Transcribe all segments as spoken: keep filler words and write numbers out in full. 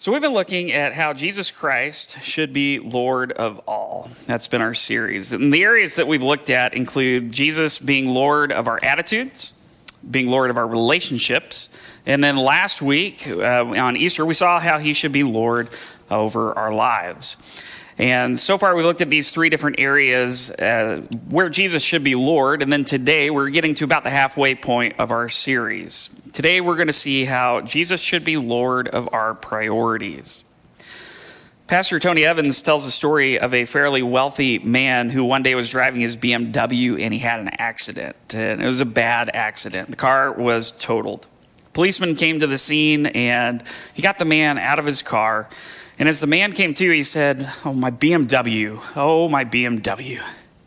So we've been looking at how Jesus Christ should be Lord of all. That's been our series. And the areas that we've looked at include Jesus being Lord of our attitudes, being Lord of our relationships. And then last week uh, on Easter, we saw how he should be Lord over our lives. And so far, we looked at these three different areas uh, where Jesus should be Lord. And then today, we're getting to about the halfway point of our series. Today, we're going to see how Jesus should be Lord of our priorities. Pastor Tony Evans tells the story of a fairly wealthy man who one day was driving his B M W and he had an accident. And it was a bad accident. The car was totaled. A policeman came to the scene and he got the man out of his car. And as the man came to, he said, "Oh, my B M W. Oh, my B M W.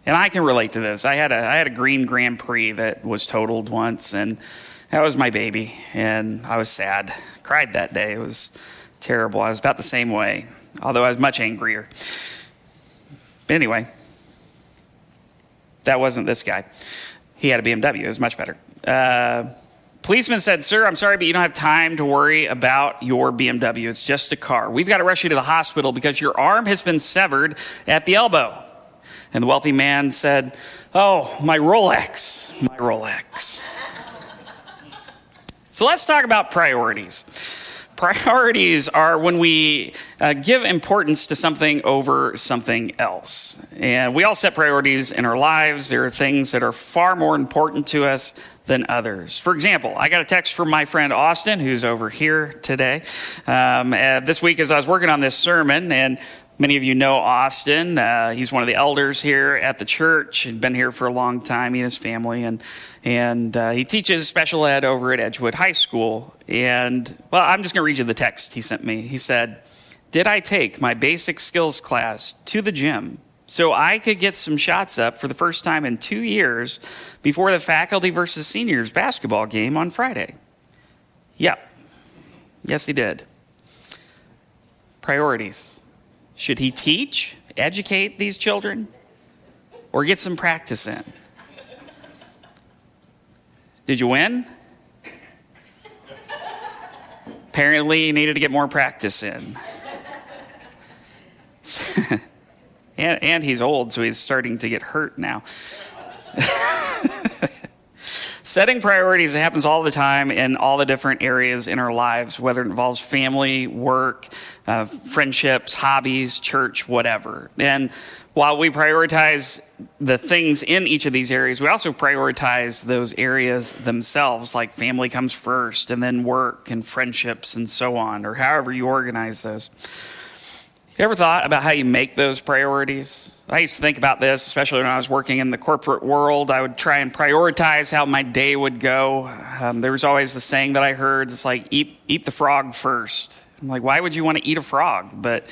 And I can relate to this. I had a I had a green Grand Prix that was totaled once, and that was my baby. And I was sad. I cried that day. It was terrible. I was about the same way, although I was much angrier. But anyway, that wasn't this guy. He had a B M W. It was much better. Uh Policeman said, "Sir, I'm sorry, but you don't have time to worry about your B M W. It's just a car. We've got to rush you to the hospital because your arm has been severed at the elbow." And the wealthy man said, "Oh, my Rolex, my Rolex." So let's talk about priorities. Priorities are when we uh, give importance to something over something else. And we all set priorities in our lives. There are things that are far more important to us than others. For example, I got a text from my friend Austin, who's over here today, um, uh, this week as I was working on this sermon, and many of you know Austin. Uh, he's one of the elders here at the church. He'd been here for a long time, he and his family, and and uh, he teaches special ed over at Edgewood High School. And, well, I'm just going to read you the text he sent me. He said, "Did I take my basic skills class to the gym so I could get some shots up for the first time in two years before the faculty versus seniors basketball game on Friday?" Yep. Yes, he did. Priorities. Should he teach, educate these children, or get some practice in? Did you win? Apparently, you needed to get more practice in. And, and he's old, so he's starting to get hurt now. Setting priorities happens all the time in all the different areas in our lives, whether it involves family, work, uh, friendships, hobbies, church, whatever. And while we prioritize the things in each of these areas, we also prioritize those areas themselves, like family comes first, and then work and friendships and so on, or however you organize those. You ever thought about how you make those priorities? I used to think about this, especially when I was working in the corporate world. I would try and prioritize how my day would go. Um, there was always the saying that I heard, it's like, eat eat the frog first. I'm like, why would you want to eat a frog? But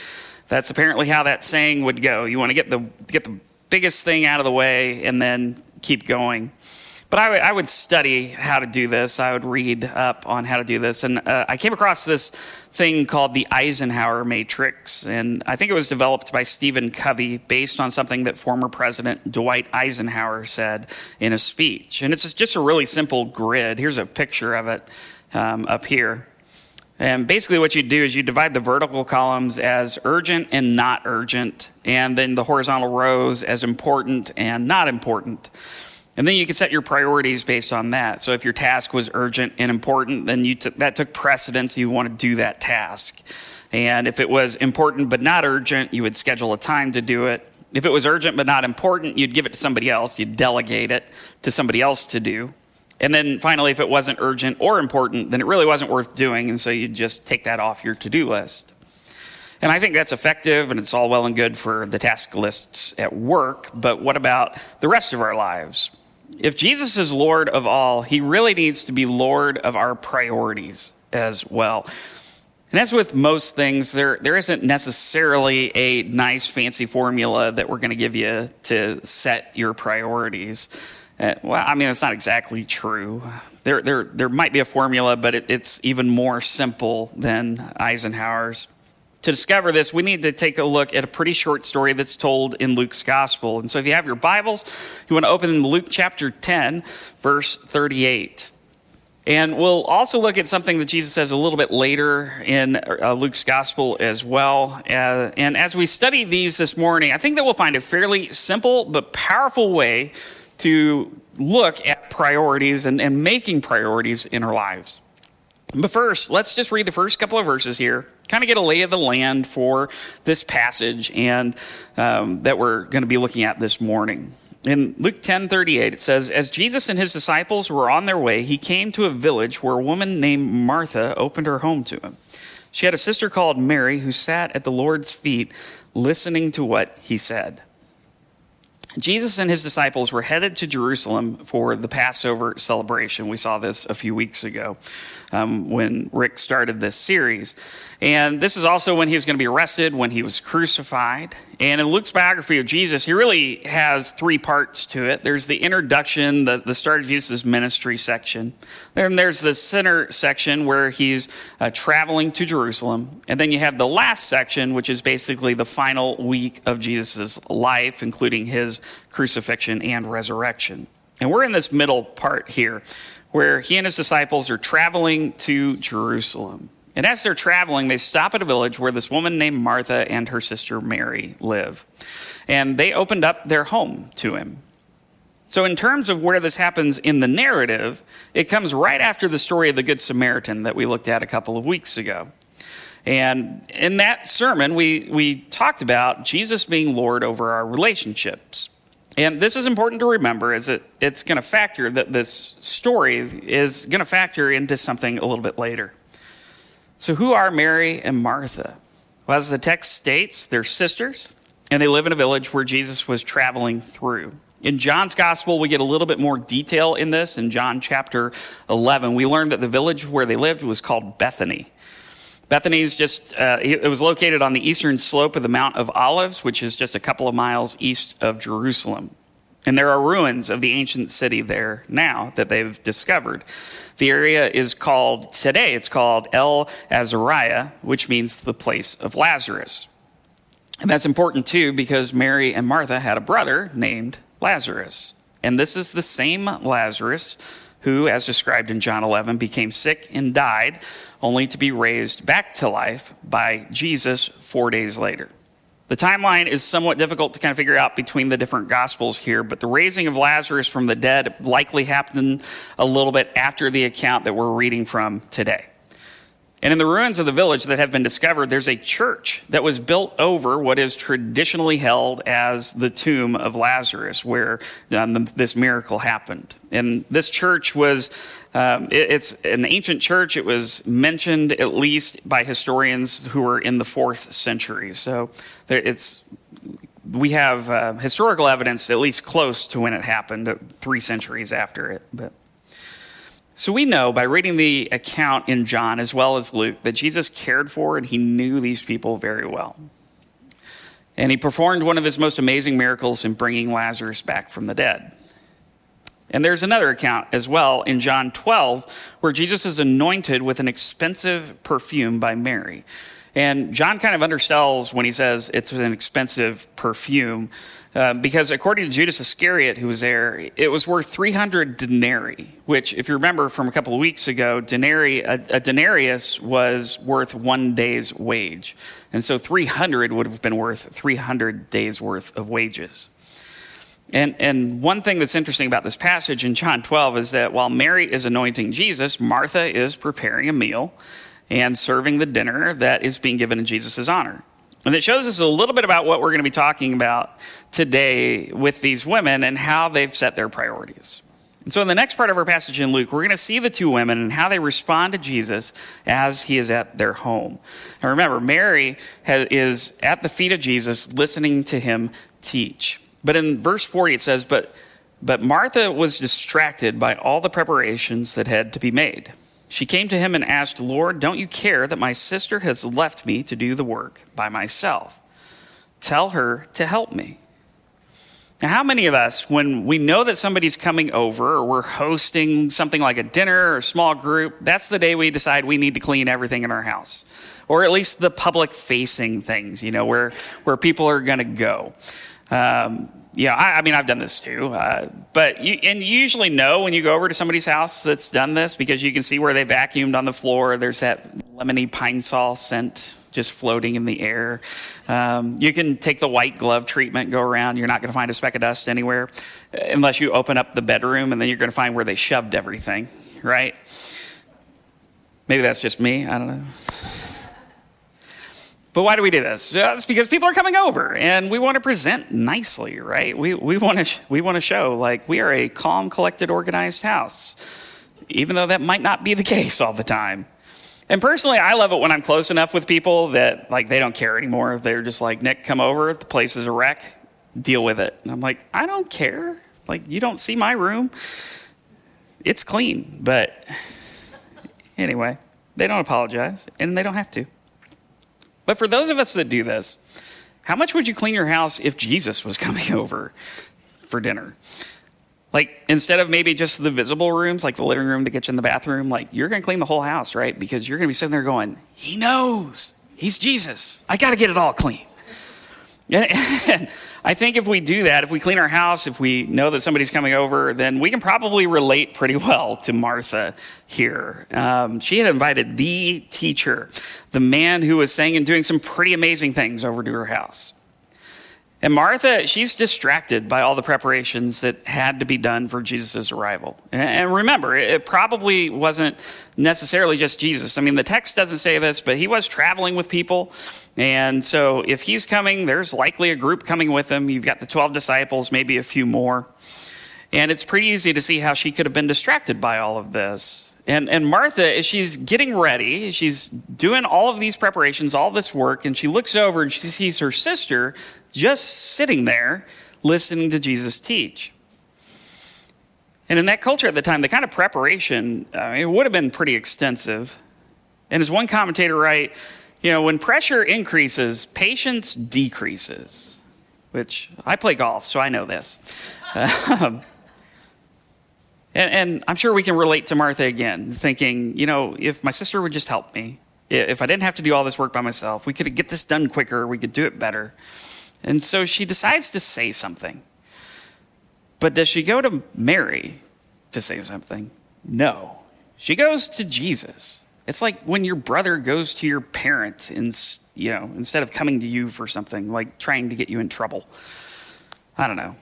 that's apparently how that saying would go. You want to get the get the biggest thing out of the way and then keep going. But I, w- I would study how to do this. I would read up on how to do this. And uh, I came across this thing called the Eisenhower Matrix. And I think it was developed by Stephen Covey based on something that former President Dwight Eisenhower said in a speech. And it's just a really simple grid. Here's a picture of it um, up here. And basically what you do is you divide the vertical columns as urgent and not urgent, and then the horizontal rows as important and not important. And then you can set your priorities based on that. So if your task was urgent and important, then you t- that took precedence. You want to do that task. And if it was important but not urgent, you would schedule a time to do it. If it was urgent but not important, you'd give it to somebody else. You'd delegate it to somebody else to do. And then finally, if it wasn't urgent or important, then it really wasn't worth doing. And so you'd just take that off your to-do list. And I think that's effective, and it's all well and good for the task lists at work. But what about the rest of our lives? If Jesus is Lord of all, he really needs to be Lord of our priorities as well. And as with most things, there there isn't necessarily a nice, fancy formula that we're going to give you to set your priorities. Uh, well, I mean, that's not exactly true. There there there might be a formula, but it, it's even more simple than Eisenhower's. To discover this, we need to take a look at a pretty short story that's told in Luke's gospel. And so if you have your Bibles, you want to open Luke chapter ten, verse thirty-eight. And we'll also look at something that Jesus says a little bit later in uh, Luke's gospel as well. Uh, and as we study these this morning, I think that we'll find a fairly simple but powerful way to look at priorities and, and making priorities in our lives. But first, let's just read the first couple of verses here, kind of get a lay of the land for this passage and um, that we're going to be looking at this morning. In Luke ten thirty-eight, it says, "As Jesus and his disciples were on their way, he came to a village where a woman named Martha opened her home to him. She had a sister called Mary who sat at the Lord's feet listening to what he said." Jesus and his disciples were headed to Jerusalem for the Passover celebration. We saw this a few weeks ago um, when Rick started this series. And this is also when he was going to be arrested, when he was crucified. And in Luke's biography of Jesus, he really has three parts to it. There's the introduction, the, the start of Jesus' ministry section. Then there's the center section where he's uh, traveling to Jerusalem. And then you have the last section, which is basically the final week of Jesus' life, including his crucifixion and resurrection. And we're in this middle part here where he and his disciples are traveling to Jerusalem. And as they're traveling, they stop at a village where this woman named Martha and her sister Mary live. And they opened up their home to him. So in terms of where this happens in the narrative, it comes right after the story of the Good Samaritan that we looked at a couple of weeks ago. And in that sermon, we, we talked about Jesus being Lord over our relationships. And this is important to remember, is that it's going to factor, that this story is going to factor into something a little bit later. So who are Mary and Martha? Well, as the text states, they're sisters, and they live in a village where Jesus was traveling through. In John's gospel, we get a little bit more detail in this. In John chapter eleven, we learn that the village where they lived was called Bethany. Bethany is just, uh, it was located on the eastern slope of the Mount of Olives, which is just a couple of miles east of Jerusalem. And there are ruins of the ancient city there now that they've discovered. The area is called, today it's called El Azariah, which means the place of Lazarus. And that's important too, because Mary and Martha had a brother named Lazarus. And this is the same Lazarus who, as described in John eleven, became sick and died, only to be raised back to life by Jesus four days later. The timeline is somewhat difficult to kind of figure out between the different Gospels here, but the raising of Lazarus from the dead likely happened a little bit after the account that we're reading from today. And in the ruins of the village that have been discovered, there's a church that was built over what is traditionally held as the tomb of Lazarus, where um, this miracle happened. And this church was, um, it, it's an ancient church. It was mentioned at least by historians who were in the fourth century. So there, it's we have uh, historical evidence at least close to when it happened, three centuries after it, but. So we know by reading the account in John as well as Luke that Jesus cared for and he knew these people very well. And he performed one of his most amazing miracles in bringing Lazarus back from the dead. And there's another account as well in John twelve where Jesus is anointed with an expensive perfume by Mary. And John kind of undersells when he says it's an expensive perfume Uh, because according to Judas Iscariot, who was there, it was worth three hundred denarii, which, if you remember from a couple of weeks ago, denarii, a, a denarius was worth one day's wage. And so three hundred would have been worth three hundred days' worth of wages. And, and one thing that's interesting about this passage in John twelve is that while Mary is anointing Jesus, Martha is preparing a meal and serving the dinner that is being given in Jesus' honor. And it shows us a little bit about what we're going to be talking about today with these women and how they've set their priorities. And so in the next part of our passage in Luke, we're going to see the two women and how they respond to Jesus as he is at their home. And remember, Mary is at the feet of Jesus listening to him teach. But in verse forty, it says, but, but Martha was distracted by all the preparations that had to be made. She came to him and asked, "Lord, don't you care that my sister has left me to do the work by myself? Tell her to help me." Now, how many of us, when we know that somebody's coming over or we're hosting something like a dinner or a small group, that's the day we decide we need to clean everything in our house, or at least the public-facing things, you know, where, where people are going to go. Um, Yeah, I, I mean, I've done this too. Uh, but you, and you usually know when you go over to somebody's house that's done this because you can see where they vacuumed on the floor. There's that lemony pine saw scent just floating in the air. Um, you can take the white glove treatment, go around. You're not going to find a speck of dust anywhere unless you open up the bedroom, and then you're going to find where they shoved everything, right? Maybe that's just me. I don't know. But why do we do this? It's because people are coming over, and we want to present nicely, right? We we want to we want to show like we are a calm, collected, organized house, even though that might not be the case all the time. And personally, I love it when I'm close enough with people that like they don't care anymore. They're just like, Nick, come over. The place is a wreck. Deal with it. And I'm like, I don't care. Like, you don't see my room. It's clean. But anyway, they don't apologize, and they don't have to. But for those of us that do this, how much would you clean your house if Jesus was coming over for dinner? Like, instead of maybe just the visible rooms, like the living room, the kitchen, the bathroom, like, you're going to clean the whole house, right? Because you're going to be sitting there going, he knows. He's Jesus. I got to get it all clean. And I think if we do that, if we clean our house, if we know that somebody's coming over, then we can probably relate pretty well to Martha here. Um, she had invited the teacher, the man who was saying and doing some pretty amazing things, over to her house. And Martha, she's distracted by all the preparations that had to be done for Jesus' arrival. And remember, it probably wasn't necessarily just Jesus. I mean, the text doesn't say this, but he was traveling with people. And so if he's coming, there's likely a group coming with him. You've got the twelve disciples, maybe a few more. And it's pretty easy to see how she could have been distracted by all of this. And, and Martha, as she's getting ready, she's doing all of these preparations, all this work, and she looks over and she sees her sister just sitting there listening to Jesus teach. And in that culture at the time, the kind of preparation, I mean, it would have been pretty extensive. And as one commentator writes, you know, when pressure increases, patience decreases, which I play golf, so I know this. Um, and, and I'm sure we can relate to Martha again, thinking, you know, if my sister would just help me, if I didn't have to do all this work by myself, we could get this done quicker, we could do it better. And so she decides to say something. But does she go to Mary to say something? No. She goes to Jesus. It's like when your brother goes to your parent in, you know, instead of coming to you for something, like trying to get you in trouble. I don't know.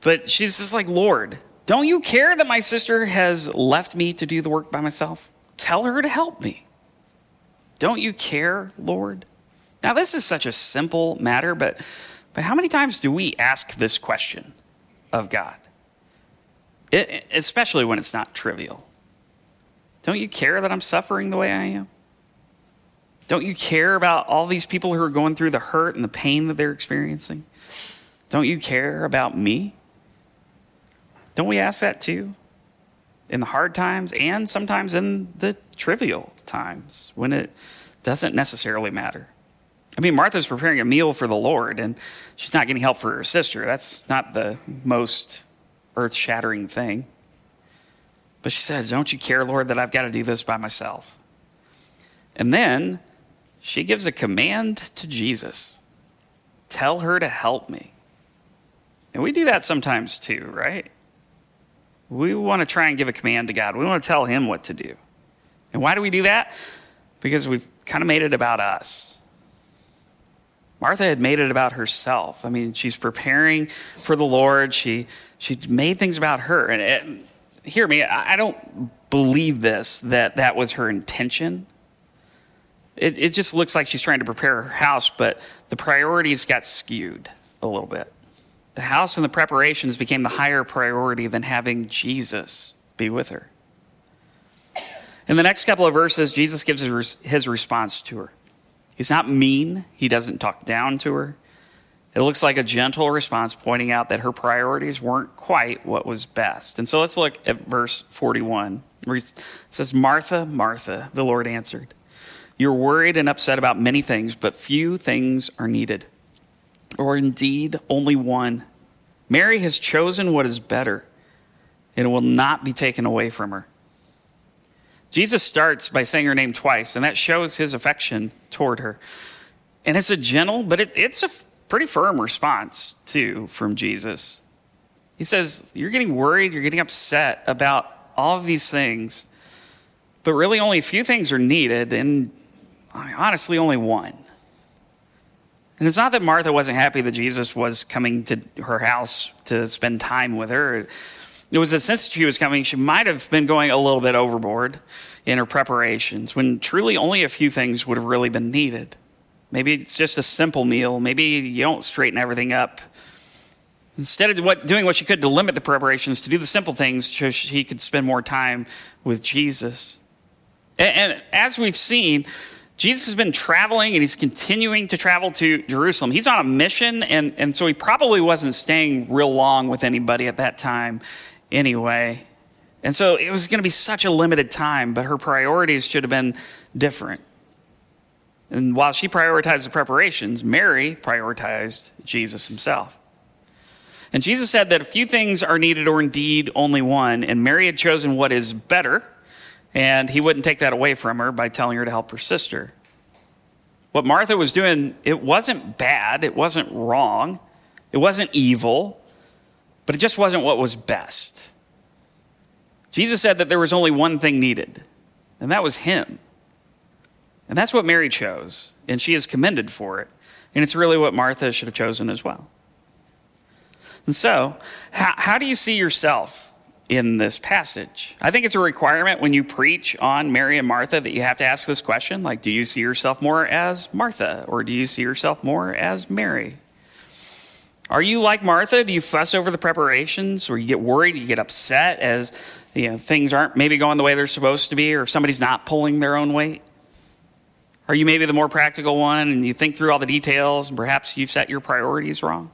But she's just like, Lord, don't you care that my sister has left me to do the work by myself? Tell her to help me. Don't you care, Lord? Now, this is such a simple matter, but But how many times do we ask this question of God? It, especially when it's not trivial. Don't you care that I'm suffering the way I am? Don't you care about all these people who are going through the hurt and the pain that they're experiencing? Don't you care about me? Don't we ask that too? In the hard times and sometimes in the trivial times when it doesn't necessarily matter. I mean, Martha's preparing a meal for the Lord, and she's not getting help for her sister. That's not the most earth-shattering thing. But she says, don't you care, Lord, that I've got to do this by myself? And then she gives a command to Jesus. Tell her to help me. And we do that sometimes too, right? We want to try and give a command to God. We want to tell him what to do. And why do we do that? Because we've kind of made it about us. Martha had made it about herself. I mean, she's preparing for the Lord. She she made things about her. And, and hear me, I don't believe this, that that was her intention. It, it just looks like she's trying to prepare her house, but the priorities got skewed a little bit. The house and the preparations became the higher priority than having Jesus be with her. In the next couple of verses, Jesus gives his, his response to her. He's not mean. He doesn't talk down to her. It looks like a gentle response pointing out that her priorities weren't quite what was best. And so let's look at verse forty-one. It says, Martha, Martha, the Lord answered, you're worried and upset about many things, but few things are needed, or indeed only one. Mary has chosen what is better, and it will not be taken away from her. Jesus starts by saying her name twice, and that shows his affection toward her. And it's a gentle, but it, it's a pretty firm response, too, from Jesus. He says, you're getting worried, you're getting upset about all of these things, but really only a few things are needed, and honestly, only one. And it's not that Martha wasn't happy that Jesus was coming to her house to spend time with her. It was a sense that she was coming. She might have been going a little bit overboard in her preparations when truly only a few things would have really been needed. Maybe it's just a simple meal. Maybe you don't straighten everything up. Instead of what, doing what she could to limit the preparations, to do the simple things so she could spend more time with Jesus. And, and as we've seen, Jesus has been traveling and he's continuing to travel to Jerusalem. He's on a mission, and, and so he probably wasn't staying real long with anybody at that time anyway. And so it was going to be such a limited time, but her priorities should have been different. And while she prioritized the preparations, Mary prioritized Jesus himself. And Jesus said that a few things are needed, or indeed only one, and Mary had chosen what is better, and he wouldn't take that away from her by telling her to help her sister. What Martha was doing, it wasn't bad, it wasn't wrong, it wasn't evil, but it just wasn't what was best. Jesus said that there was only one thing needed, and that was him. And that's what Mary chose, and she is commended for it. And it's really what Martha should have chosen as well. And so, how, how do you see yourself in this passage? I think it's a requirement when you preach on Mary and Martha that you have to ask this question, like, do you see yourself more as Martha, or do you see yourself more as Mary? Are you like Martha? Do you fuss over the preparations, or you get worried, you get upset as, you know, things aren't maybe going the way they're supposed to be, or if somebody's not pulling their own weight? Are you maybe the more practical one, and you think through all the details, and perhaps you've set your priorities wrong?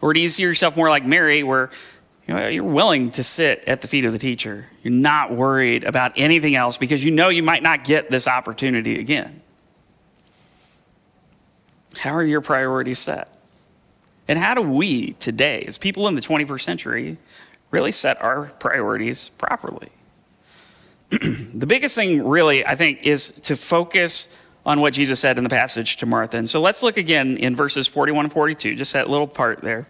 Or do you see yourself more like Mary, where, you know, you're willing to sit at the feet of the teacher? You're not worried about anything else because you know you might not get this opportunity again. How are your priorities set? And how do we today, as people in the twenty-first century, really set our priorities properly? The biggest thing, really, I think, is to focus on what Jesus said in the passage to Martha. And so let's look again in verses forty-one and forty-two, just that little part there.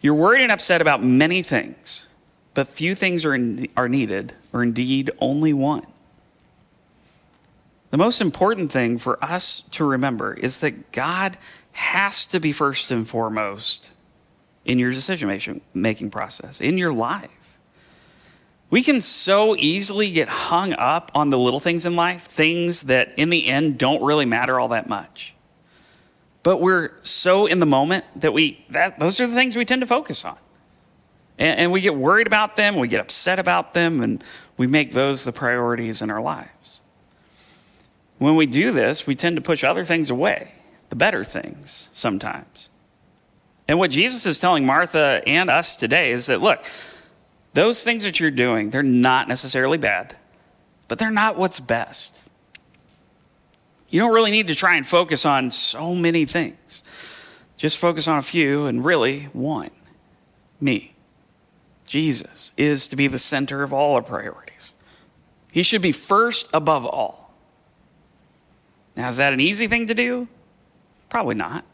You're worried and upset about many things, but few things are in, are needed, or indeed only one. The most important thing for us to remember is that God has to be first and foremost in your decision-making process, in your life. We can so easily get hung up on the little things in life, things that in the end don't really matter all that much. But we're so in the moment that we that those are the things we tend to focus on. And, and we get worried about them, we get upset about them, and we make those the priorities in our lives. When we do this, we tend to push other things away, the better things sometimes. And what Jesus is telling Martha and us today is that, look, those things that you're doing, they're not necessarily bad, but they're not what's best. You don't really need to try and focus on so many things. Just focus on a few, and really one, me. Jesus is to be the center of all our priorities. He should be first above all. Now, is that an easy thing to do? Probably not.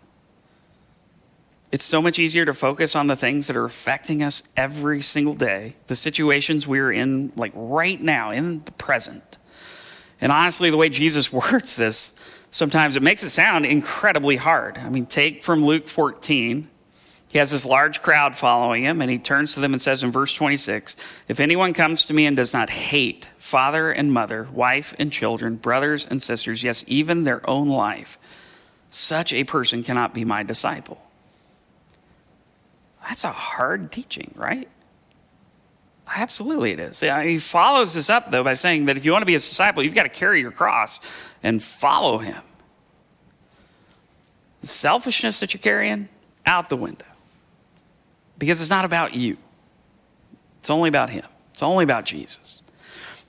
It's so much easier to focus on the things that are affecting us every single day, the situations we're in, like right now, in the present. And honestly, the way Jesus words this, sometimes it makes it sound incredibly hard. I mean, take from Luke fourteen. He has this large crowd following him, and he turns to them and says in verse twenty-six, if anyone comes to me and does not hate father and mother, wife and children, brothers and sisters, yes, even their own life, such a person cannot be my disciple. That's a hard teaching, right? Absolutely it is. He follows this up, though, by saying that if you want to be his disciple, you've got to carry your cross and follow him. The selfishness that you're carrying, out the window. Because it's not about you. It's only about him. It's only about Jesus.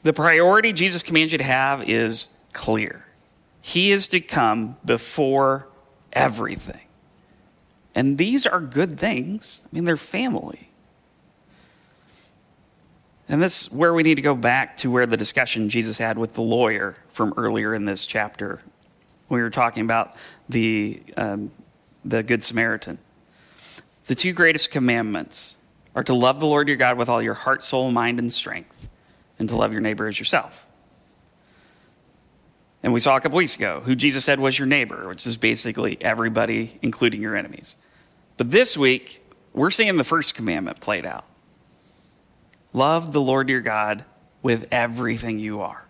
The priority Jesus commands you to have is clear. He is to come before everything. And these are good things. I mean, they're family. And that's where we need to go back to where the discussion Jesus had with the lawyer from earlier in this chapter. We were talking about the um, the Good Samaritan. The two greatest commandments are to love the Lord your God with all your heart, soul, mind, and strength, and to love your neighbor as yourself. And we saw a couple weeks ago who Jesus said was your neighbor, which is basically everybody, including your enemies. But this week, we're seeing the first commandment played out. Love the Lord your God with everything you are.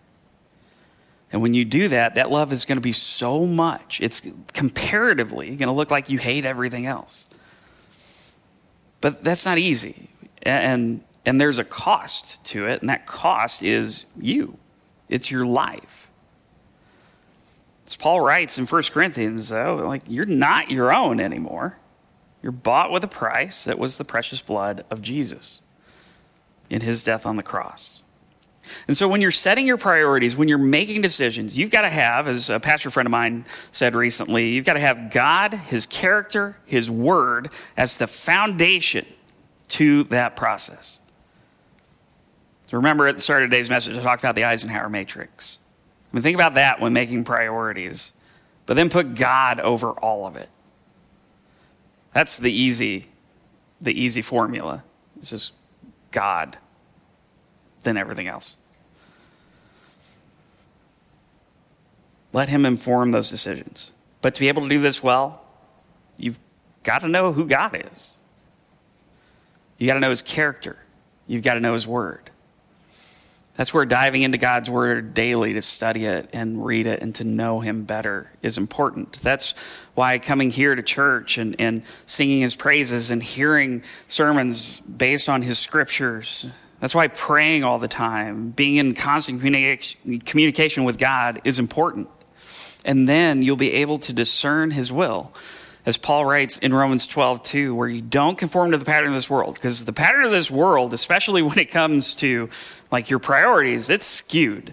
And when you do that, that love is going to be so much. It's comparatively going to look like you hate everything else. But that's not easy. And, and there's a cost to it, and that cost is you. It's your life. As Paul writes in First Corinthians, though, like, you're not your own anymore. You're bought with a price. That was the precious blood of Jesus in his death on the cross. And so when you're setting your priorities, when you're making decisions, you've got to have, as a pastor friend of mine said recently, you've got to have God, his character, his word as the foundation to that process. So remember at the start of today's message, I talked about the Eisenhower Matrix. I mean, think about that when making priorities, but then put God over all of it. That's the easy, the easy formula. It's just God, then everything else. Let him inform those decisions. But to be able to do this well, you've got to know who God is. You got to know his character. You've got to know his word. That's where diving into God's word daily to study it and read it and to know him better is important. That's why coming here to church and, and singing his praises and hearing sermons based on his scriptures. That's why praying all the time, being in constant communi- communication with God is important. And then you'll be able to discern his will. As Paul writes in Romans twelve two, where you don't conform to the pattern of this world. Because the pattern of this world, especially when it comes to like your priorities, it's skewed.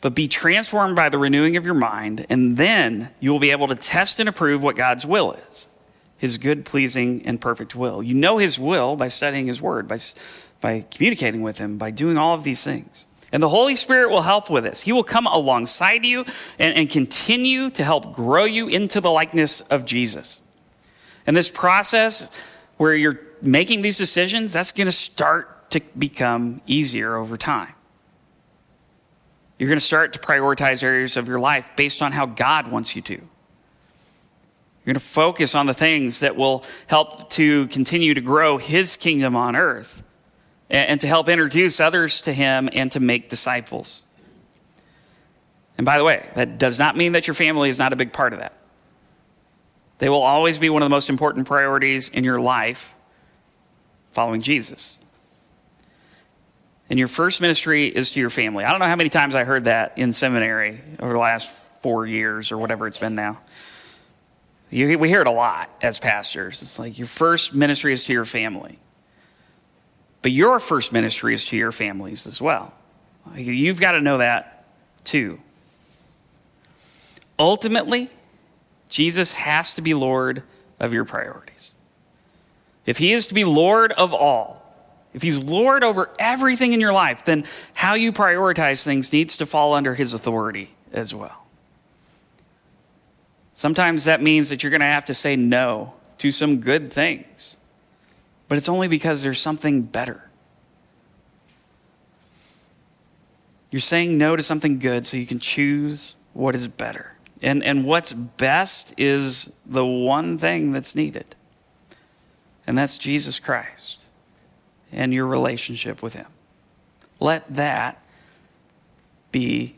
But be transformed by the renewing of your mind, and then you will be able to test and approve what God's will is. His good, pleasing, and perfect will. You know his will by studying his word, by, by communicating with him, by doing all of these things. And the Holy Spirit will help with this. He will come alongside you and, and continue to help grow you into the likeness of Jesus. And this process where you're making these decisions, that's going to start to become easier over time. You're going to start to prioritize areas of your life based on how God wants you to. You're going to focus on the things that will help to continue to grow his kingdom on earth, and to help introduce others to him and to make disciples. And by the way, that does not mean that your family is not a big part of that. They will always be one of the most important priorities in your life following Jesus. And your first ministry is to your family. I don't know how many times I heard that in seminary over the last four years or whatever it's been now. You, we hear it a lot as pastors. It's like your first ministry is to your family. But your first ministry is to your families as well. You've got to know that too. Ultimately, Jesus has to be Lord of your priorities. If he is to be Lord of all, if he's Lord over everything in your life, then how you prioritize things needs to fall under his authority as well. Sometimes that means that you're going to have to say no to some good things. But it's only because there's something better. You're saying no to something good so you can choose what is better. And, and what's best is the one thing that's needed. And that's Jesus Christ and your relationship with him. Let that be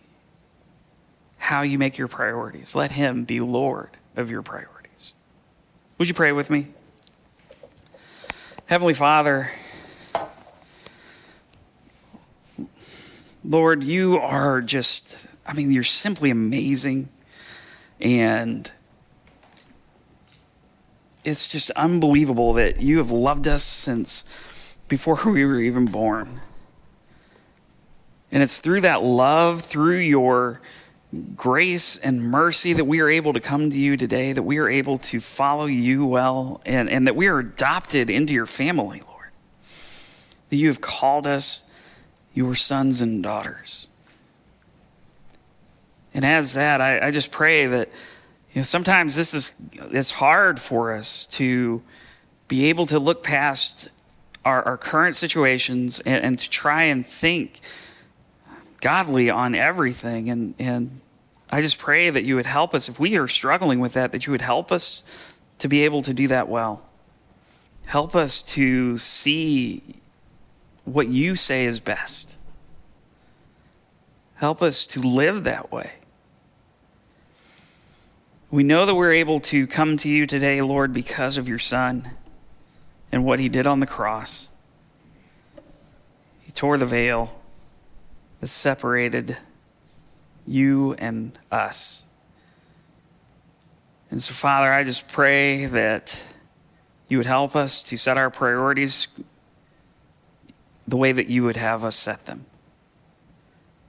how you make your priorities. Let him be Lord of your priorities. Would you pray with me? Heavenly Father, Lord, you are just, I mean, you're simply amazing. And it's just unbelievable that you have loved us since before we were even born. And it's through that love, through your grace and mercy that we are able to come to you today, that we are able to follow you well, and, and that we are adopted into your family, Lord. That you have called us your sons and daughters. And as that, I, I just pray that You know, sometimes this is it's hard for us to be able to look past our, our current situations and, and to try and think godly on everything. And, and I just pray that you would help us, if we are struggling with that, that you would help us to be able to do that well. Help us to see what you say is best. Help us to live that way. We know that we're able to come to you today, Lord, because of your Son and what he did on the cross. He tore the veil that separated you and us. And so, Father, I just pray that you would help us to set our priorities the way that you would have us set them.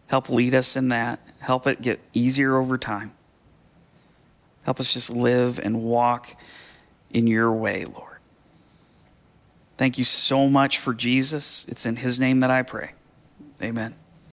Help lead us in that. Help it get easier over time. Help us just live and walk in your way, Lord. Thank you so much for Jesus. It's in his name that I pray. Amen.